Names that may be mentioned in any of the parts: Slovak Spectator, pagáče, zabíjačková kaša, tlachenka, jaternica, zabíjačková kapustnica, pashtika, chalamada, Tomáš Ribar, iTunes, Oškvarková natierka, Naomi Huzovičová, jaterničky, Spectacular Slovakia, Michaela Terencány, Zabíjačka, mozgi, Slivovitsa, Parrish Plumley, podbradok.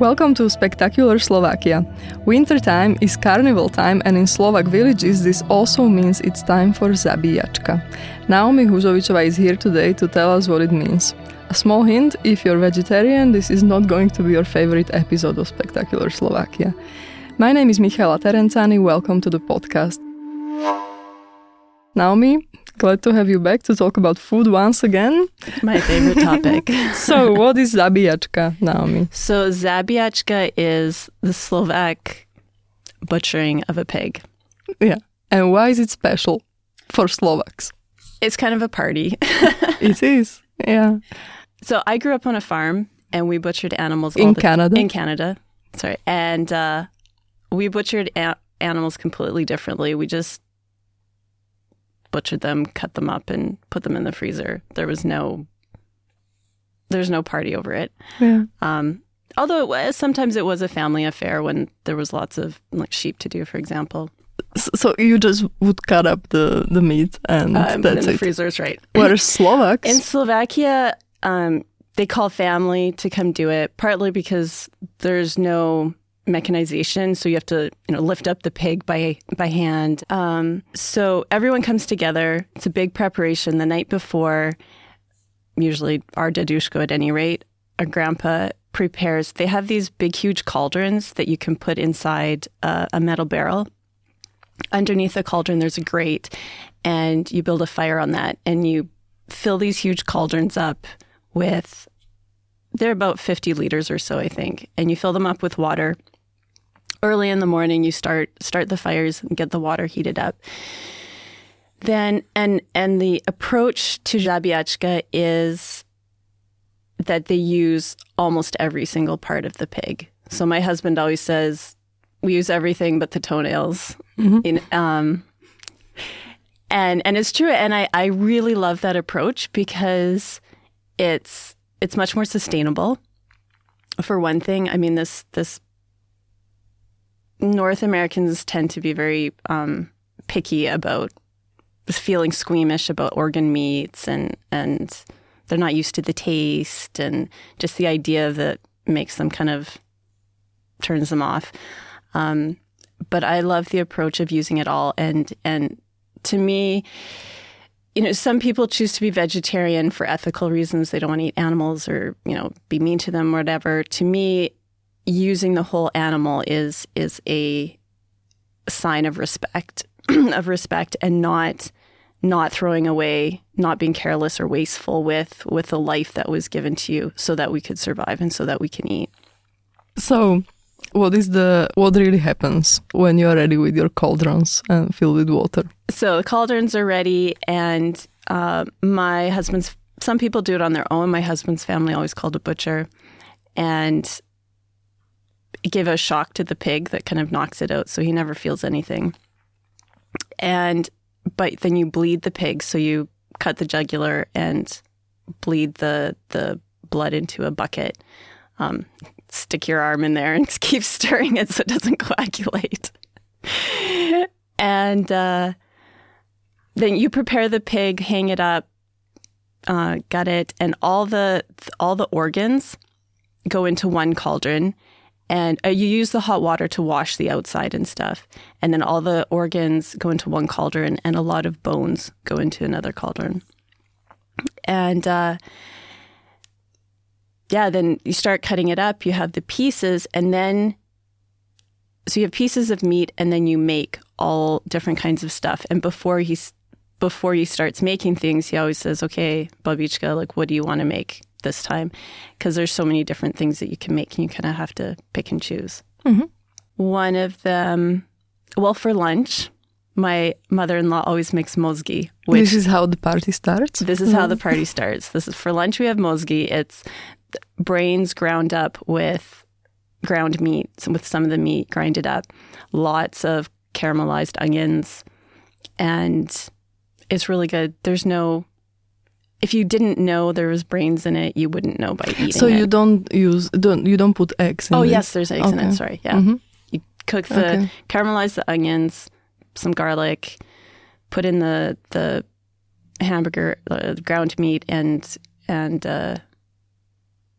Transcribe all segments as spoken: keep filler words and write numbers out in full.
Welcome to spectacular Slovakia. Winter time is carnival time, and in Slovak villages this also means it's time for zabíjačka. Naomi Huzovičová is here today to tell us what it means. A small hint, if you're vegetarian, this is not going to be your favorite episode of Spectacular Slovakia. My name is Michaela Terencány, welcome to the podcast. Naomi, glad to have you back to talk about food once again. My favorite topic. So, what is zabíjačka, Naomi? So, zabíjačka is the Slovak butchering of a pig. Yeah. And why is it special for Slovaks? It's kind of a party. It is, yeah. So, I grew up on a farm, and we butchered animals all in the Canada. T- in Canada. Sorry. And uh, we butchered a- animals completely differently. We just butchered them, cut them up, and put them in the freezer. There was no, there's no party over it. Yeah. Um, although it was, sometimes it was a family affair when there was lots of like sheep to do, for example. So you just would cut up the, the meat and uh, that's put in the it. Freezers, right? What are Slovaks? In Slovakia, um, they call family to come do it, partly because there's no mechanization, so you have to, you know, lift up the pig by by hand. Um, so everyone comes together. It's a big preparation the night before. Usually, our dadushko, at any rate, our grandpa prepares. They have these big, huge cauldrons that you can put inside uh, a metal barrel. Underneath the cauldron, there's a grate, and you build a fire on that, and you fill these huge cauldrons up with. They're about fifty liters or so, I think, and you fill them up with water. Early in the morning, you start start the fires and get the water heated up. Then, and and the approach to zabíjačka is that they use almost every single part of the pig. So my husband always says, we use everything but the toenails. Mm-hmm. In, um, and, and it's true, and I, I really love that approach because it's it's much more sustainable, for one thing. I mean, this this North Americans tend to be very um, picky about feeling squeamish about organ meats, and, and they're not used to the taste, and just the idea that makes them kind of turns them off. Um, but I love the approach of using it all, and and to me, you know, some people choose to be vegetarian for ethical reasons. They don't want to eat animals or, you know, be mean to them or whatever. To me, using the whole animal is is a sign of respect, of respect and not not throwing away, not being careless or wasteful with, with the life that was given to you so that we could survive and so that we can eat. So what is the what really happens when you're ready with your cauldrons and filled with water? So the cauldrons are ready, and uh, my husband's. Some people do it on their own. My husband's family always called a butcher, and give a shock to the pig that kind of knocks it out, so he never feels anything. And but then you bleed the pig, so you cut the jugular and bleed the the blood into a bucket. Um, stick your arm in there and keep stirring it so it doesn't coagulate. And uh, then you prepare the pig, hang it up, uh, gut it, and all the all the organs go into one cauldron. And uh, you use the hot water to wash the outside and stuff. And then all the organs go into one cauldron, and a lot of bones go into another cauldron. And uh Yeah, then you start cutting it up, you have the pieces, and then, so you have pieces of meat, and then you make all different kinds of stuff. And before he's, before he starts making things, he always says, okay, babička, like, what do you want to make this time? Because there's so many different things that you can make, and you kind of have to pick and choose. Mm-hmm. One of them, well, for lunch, my mother-in-law always makes mozgi. Which, this is how the party starts? This is mm-hmm. how the party starts. This is, for lunch, we have mozgi. It's brains ground up with ground meat, with some of the meat grinded up, lots of caramelized onions, and it's really good. There's no, if you didn't know there was brains in it, you wouldn't know by eating it. So you it. don't use, don't you don't put eggs in it? Oh, this? Yes, there's eggs okay. in it, sorry, yeah. Mm-hmm. You cook the, okay. caramelize the onions, some garlic, put in the, the hamburger, uh, ground meat, and, and, uh,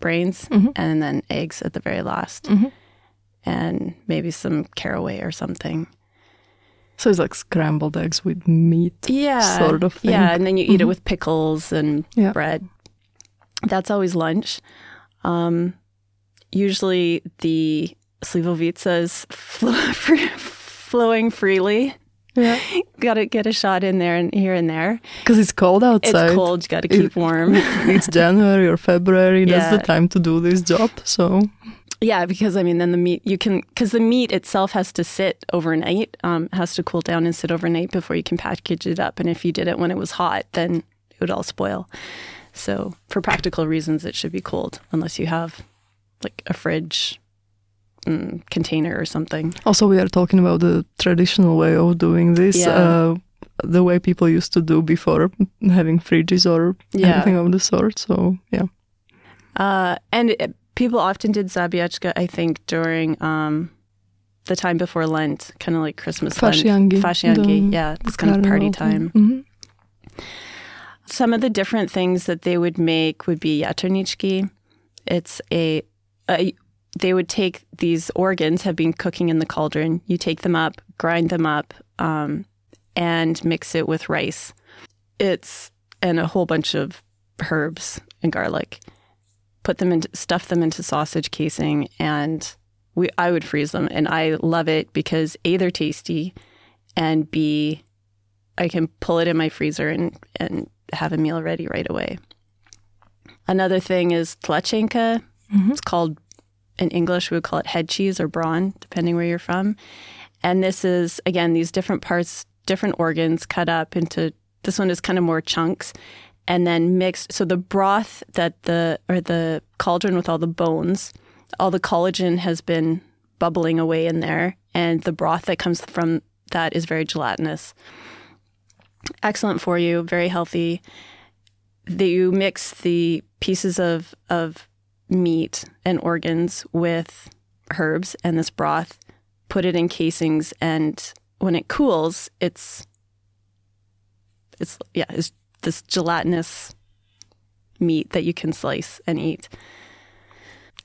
brains, mm-hmm. and then eggs at the very last, mm-hmm. and maybe some caraway or something. So it's like scrambled eggs with meat, yeah, sort of thing. Yeah, and then you eat mm-hmm. it with pickles and yeah. bread. That's always lunch. Um, usually the Slivovitsa is flo- free, flowing freely. Yeah. Got to get a shot in there and here and there. Because it's cold outside. It's cold. You got to keep it, warm. It's January or February. Yeah. That's the time to do this job. So... Yeah, because I mean, then the meat you can because the meat itself has to sit overnight, um, has to cool down and sit overnight before you can package it up. And if you did it when it was hot, then it would all spoil. So for practical reasons, it should be cold unless you have like a fridge um, container or something. Also, we are talking about the traditional way of doing this, yeah. uh, the way people used to do before, having fridges or yeah. anything of the sort. So yeah, uh, and. It, People often did Zabíjačka, I think, during um, the time before Lent, kind of like Christmas Fashiangi, Lent. Fashiangi. Yeah, it's kind of party time. Mm-hmm. Some of the different things that they would make would be jaterničky. It's a, a, they would take these organs have been cooking in the cauldron. You take them up, grind them up, um, and mix it with rice. It's, and a whole bunch of herbs and garlic. Put them into, stuff them into sausage casing, and we I would freeze them. And I love it because A, they're tasty, and B, I can pull it in my freezer and, and have a meal ready right away. Another thing is tlachenka. Mm-hmm. It's called, in English, we would call it head cheese or brawn, depending where you're from. And this is, again, these different parts, different organs cut up into, this one is kind of more chunks. And then mixed, so the broth that the, or the cauldron with all the bones, all the collagen has been bubbling away in there. And the broth that comes from that is very gelatinous. Excellent for you, very healthy. That you mix the pieces of, of meat and organs with herbs and this broth, put it in casings. And when it cools, it's, it's, yeah, it's, this gelatinous meat that you can slice and eat.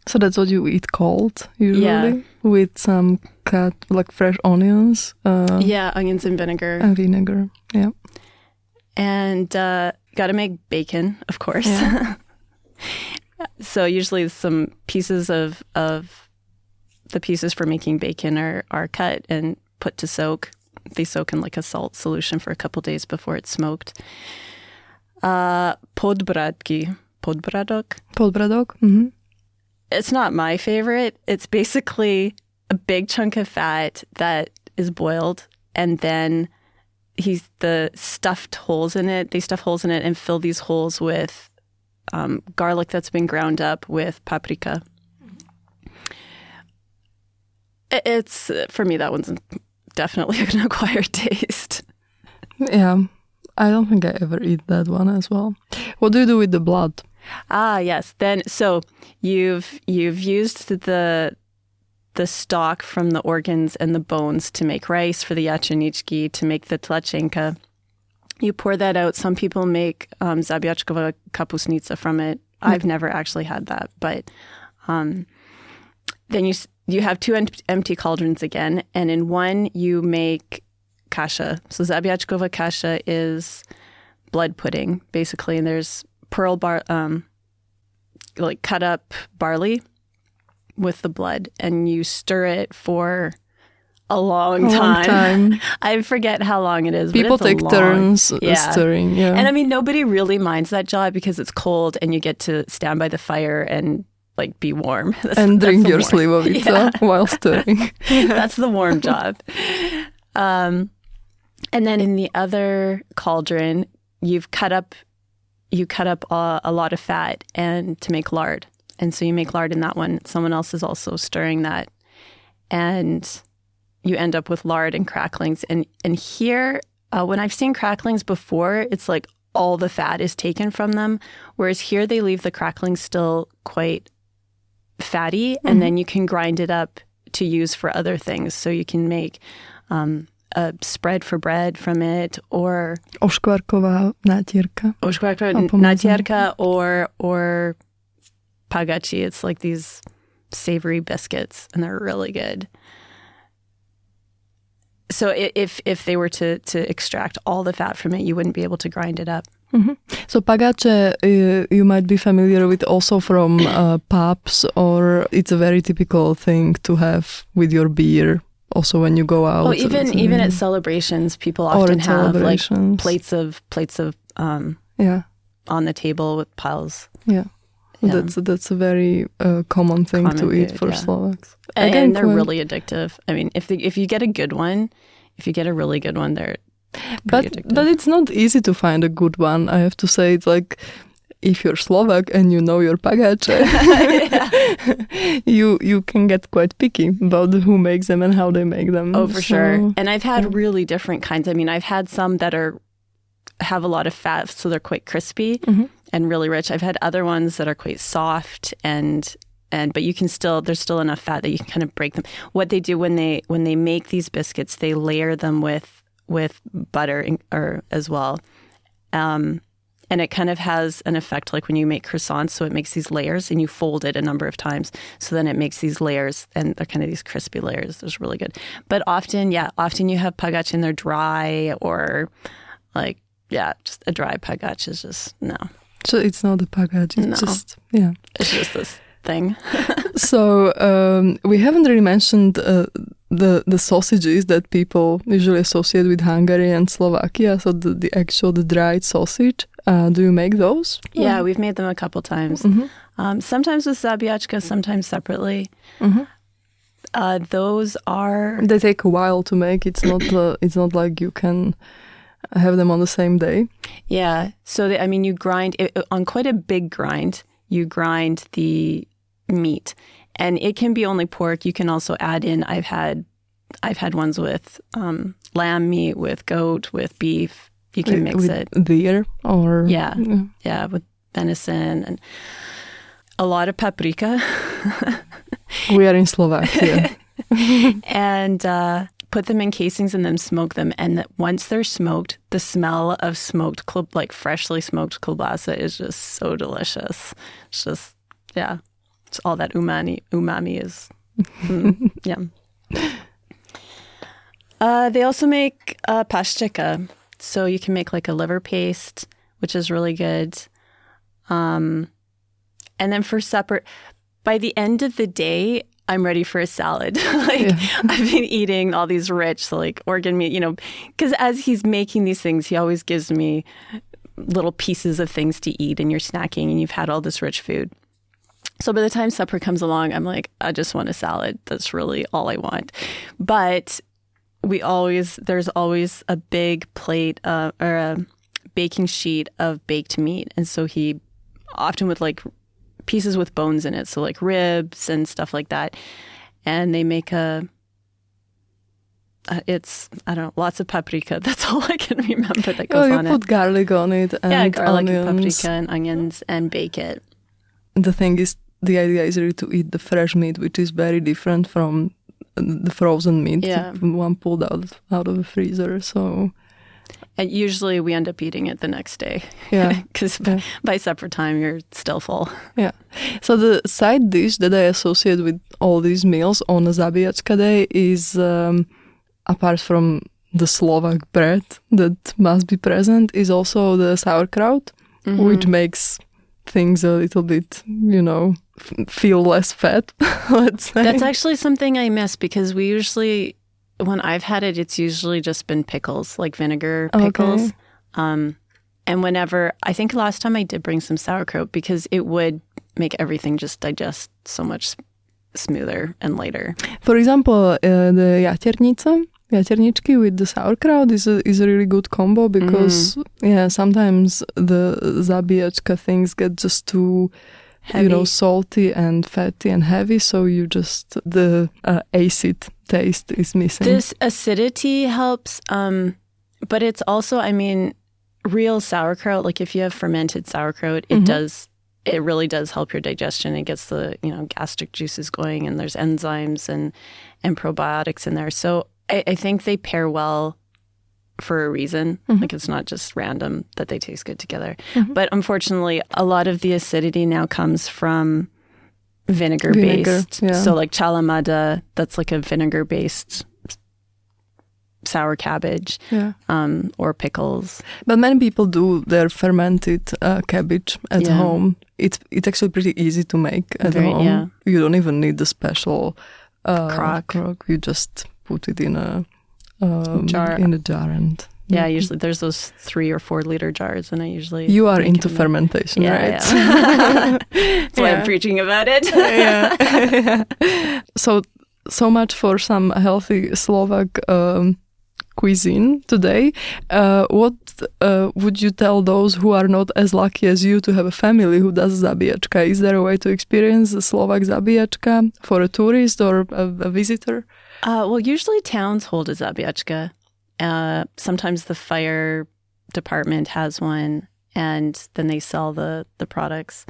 So that's what you eat cold, usually, yeah. with some cut, like fresh onions. Uh, yeah, onions and vinegar. And vinegar, yeah. And uh, got to make bacon, of course. Yeah. So usually some pieces of of the pieces for making bacon are, are cut and put to soak. They soak in like a salt solution for a couple days before it's smoked. Uh, podbradki, podbradok. Podbradok. Mm-hmm. It's not my favorite. It's basically a big chunk of fat that is boiled, and then he's the stuffed holes in it. They stuff holes in it and fill these holes with um, garlic that's been ground up with paprika. It's for me that one's definitely an acquired taste. Yeah. I don't think I ever eat that one as well. What do you do with the blood? Ah, yes. Then so you've you've used the the stock from the organs and the bones to make rice for the jaterničky, to make the tlachenka. You pour that out. Some people make um, zabíjačková kapustnica from it. Mm-hmm. I've never actually had that, but um, then you you have two em- empty cauldrons again, and in one you make kasha. So zabíjačková kaša is blood pudding, basically. And there's pearl bar, um, like cut up barley with the blood, and you stir it for a long a time. Long time. I forget how long it is. People but it's take long, turns yeah. stirring. Yeah. And I mean, nobody really minds that job because it's cold, and you get to stand by the fire and like be warm that's, and that's drink your Slivovitsa yeah. while stirring. That's the warm job. Um. And then in the other cauldron, you've cut up, you cut up a, a lot of fat and to make lard. And so you make lard in that one. Someone else is also stirring that. And you end up with lard and cracklings. And, and here, uh, when I've seen cracklings before, it's like all the fat is taken from them. Whereas here they leave the cracklings still quite fatty. Mm-hmm. And then you can grind it up to use for other things. So you can make... Um, a spread for bread from it, or Oškvarková natierka. Oškvarková natierka, or or pagáče. It's like these savory biscuits, and they're really good. So if if they were to, to extract all the fat from it, you wouldn't be able to grind it up. Mm-hmm. So pagáče, uh, you might be familiar with also from uh, pubs, or it's a very typical thing to have with your beer also when you go out. Oh, even mm-hmm. even at celebrations, people often have like plates of plates of um yeah on the table with piles. Yeah, yeah. That's that's a very uh, common thing common to food, eat for yeah. Slovaks. And, Again, and they're quite... really addictive. I mean, if the, if you get a good one, if you get a really good one, they're But addictive. But it's not easy to find a good one. I have to say, it's like if you're Slovak and you know your pagáče, you you can get quite picky about who makes them and how they make them. Oh, for so, sure. And I've had yeah. really different kinds. I mean, I've had some that are have a lot of fat, so they're quite crispy mm-hmm. and really rich. I've had other ones that are quite soft and. And but you can still there's still enough fat that you can kind of break them. What they do when they when they make these biscuits, they layer them with with butter in, or as well, um, and it kind of has an effect like when you make croissants. So it makes these layers, and you fold it a number of times. So then it makes these layers, and they're kind of these crispy layers. It's really good. But often, yeah, often you have pagáče and they're dry or like yeah, just a dry pagáče is just no. So it's not a pagáče. It's no. just yeah, it's just this. thing. So um, we haven't really mentioned uh, the the sausages that people usually associate with Hungary and Slovakia. So the, the actual the dried sausage. Uh, do you make those? Yeah, mm-hmm. we've made them a couple times. Mm-hmm. Um, sometimes with zabíjačka, sometimes separately. Mm-hmm. Uh, those are they take a while to make. It's not uh, it's not like you can have them on the same day. Yeah. So they, I mean, you grind it, on quite a big grind. You grind the meat, and it can be only pork. You can also add in. I've had, I've had ones with um, lamb meat, with goat, with beef. You can mix with it. Deer or yeah, yeah, yeah, with venison and a lot of paprika. We are in Slovakia, and uh, put them in casings and then smoke them. And that once they're smoked, the smell of smoked like freshly smoked kielbasa is just so delicious. It's just yeah. It's all that umami, umami is. Mm, yeah. Uh, they also make uh, pashtika. So you can make like a liver paste, which is really good. Um, and then for supper, by the end of the day, I'm ready for a salad. like yeah. I've been eating all these rich like organ meat, you know, because as he's making these things, he always gives me little pieces of things to eat and you're snacking and you've had all this rich food. So by the time supper comes along, I'm like, I just want a salad. That's really all I want. But we always, there's always a big plate uh, or a baking sheet of baked meat. And so he often with like pieces with bones in it. So like ribs and stuff like that. And they make a, uh, it's, I don't know, lots of paprika. That's all I can remember that goes oh, on it. You put garlic on it. And yeah, garlic onions. And paprika and onions and bake it. The thing is, the idea is really to eat the fresh meat, which is very different from the frozen meat yeah. one pulled out out of the freezer. So, and usually we end up eating it the next day. Yeah, because yeah. by, by supper time you're still full. Yeah. So the side dish that I associate with all these meals on a Zabíjačka day is, um, apart from the Slovak bread that must be present, is also the sauerkraut, mm-hmm. which makes things a little bit, you know, f- feel less fat, let's say. That's actually something I miss because we usually, when I've had it, it's usually just been pickles, like vinegar pickles. Okay. Um, and whenever, I think last time I did bring some sauerkraut because it would make everything just digest so much smoother and lighter. For example, uh, the jaternica, jaterničky with the sauerkraut is a, is a really good combo because mm-hmm. yeah sometimes the zabíjačka things get just too heavy. You know, salty and fatty and heavy, so you just the uh, acid taste is missing. This acidity helps, um, but it's also I mean real sauerkraut, like if you have fermented sauerkraut, it mm-hmm. does it really does help your digestion. It gets the you know gastric juices going, and there's enzymes and and probiotics in there. So I think they pair well for a reason. Mm-hmm. Like it's not just random that they taste good together. Mm-hmm. But unfortunately, a lot of the acidity now comes from vinegar, vinegar based. Yeah. So like chalamada, that's like a vinegar based sour cabbage, yeah. um, or pickles. But many people do their fermented uh, cabbage at yeah. home. It's it's actually pretty easy to make at Very, home. Yeah. You don't even need the special uh, crock. crock. You just put it in a um, jar. In a jar and. Yeah, usually there's those three or four liter jars, and I usually... You are into them. fermentation, yeah, right? Yeah. That's why yeah. I'm preaching about it. yeah. yeah. So, so much for some healthy Slovak um, cuisine today. Uh, what uh, would you tell those who are not as lucky as you to have a family who does zabíjačka? Is there a way to experience the Slovak zabíjačka for a tourist or a, a visitor? Uh, well, usually towns hold a zabíjačka. Uh, sometimes the fire department has one, and then they sell the, the products.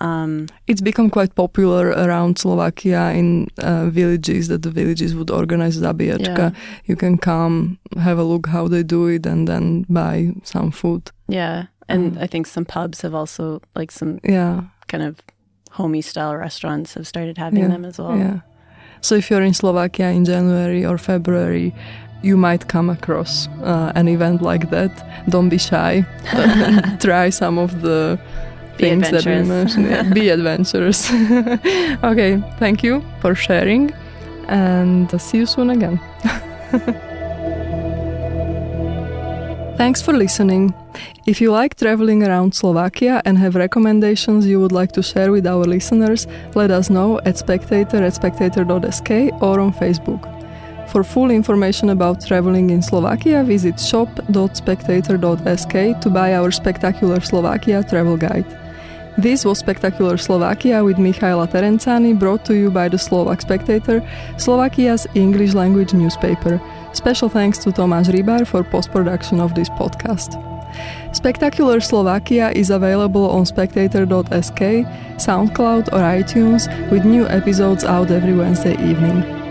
Um, it's become quite popular around Slovakia in uh, villages, that the villages would organize zabíjačka. Yeah. You can come, have a look how they do it, and then buy some food. Yeah, and um, I think some pubs have also, like some yeah. kind of homey-style restaurants have started having yeah, them as well. Yeah. So if you're in Slovakia in January or February, you might come across uh, an event like that. Don't be shy. Try some of the things that we mentioned. Yeah. Be adventurous. Okay, thank you for sharing, and see you soon again. Thanks for listening. If you like traveling around Slovakia and have recommendations you would like to share with our listeners, let us know at spectator at spectator.sk or on Facebook. For full information about traveling in Slovakia, visit shop dot spectator dot s k to buy our Spectacular Slovakia travel guide. This was Spectacular Slovakia with Michaela Terencány, brought to you by the Slovak Spectator, Slovakia's English language newspaper. Special thanks to Tomáš Ribar for post-production of this podcast. Spectacular Slovakia is available on spectator dot s k, SoundCloud or iTunes, with new episodes out every Wednesday evening.